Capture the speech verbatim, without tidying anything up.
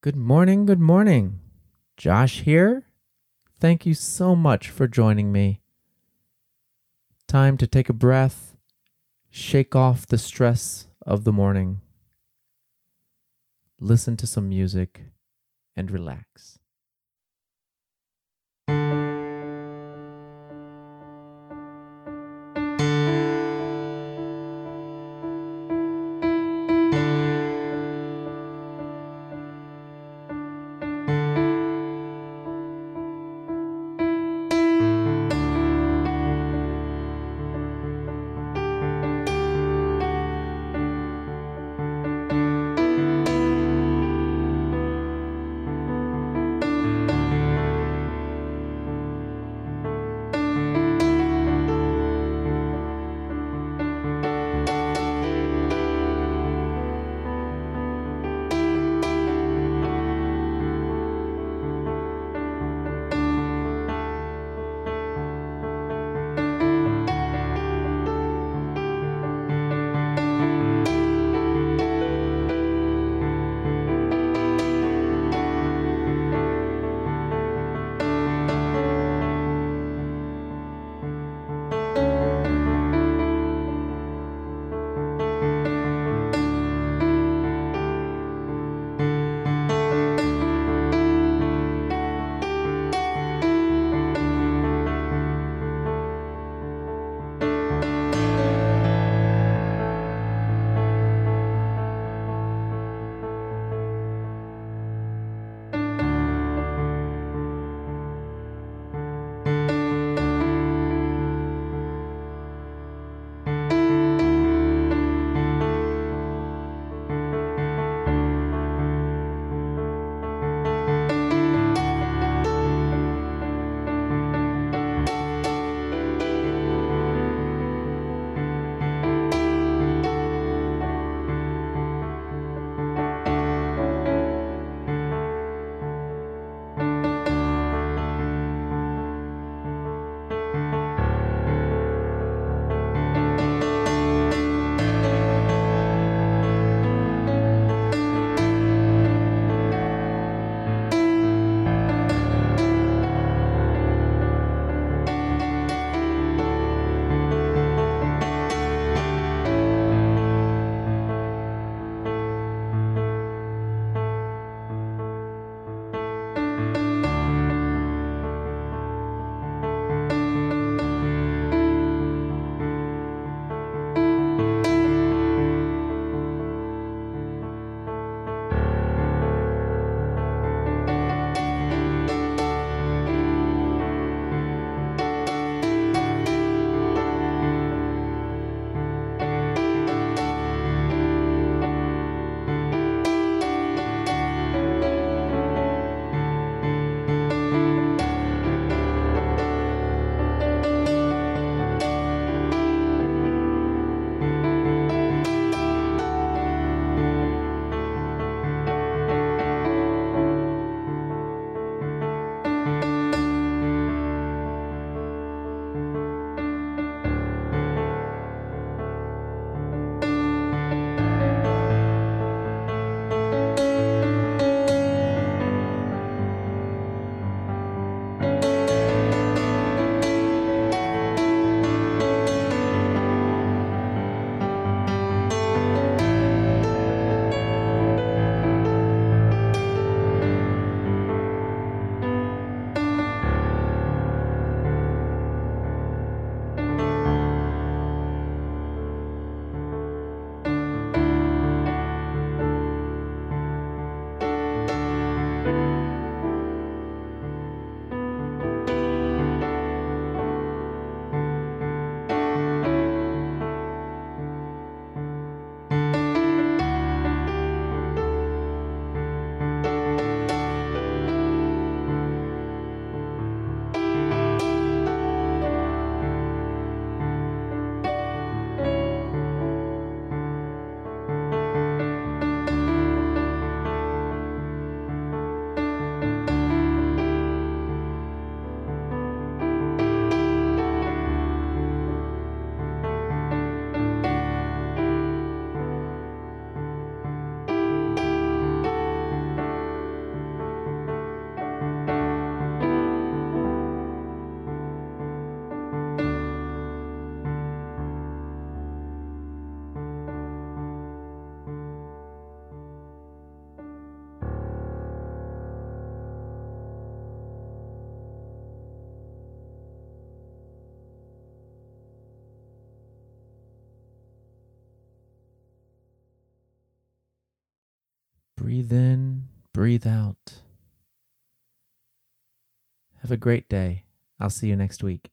Good morning, good morning. Josh here. Thank you so much for joining me. Time to take a breath, shake off the stress of the morning, listen to some music, and relax. Breathe in, breathe out. Have a great day. I'll see you next week.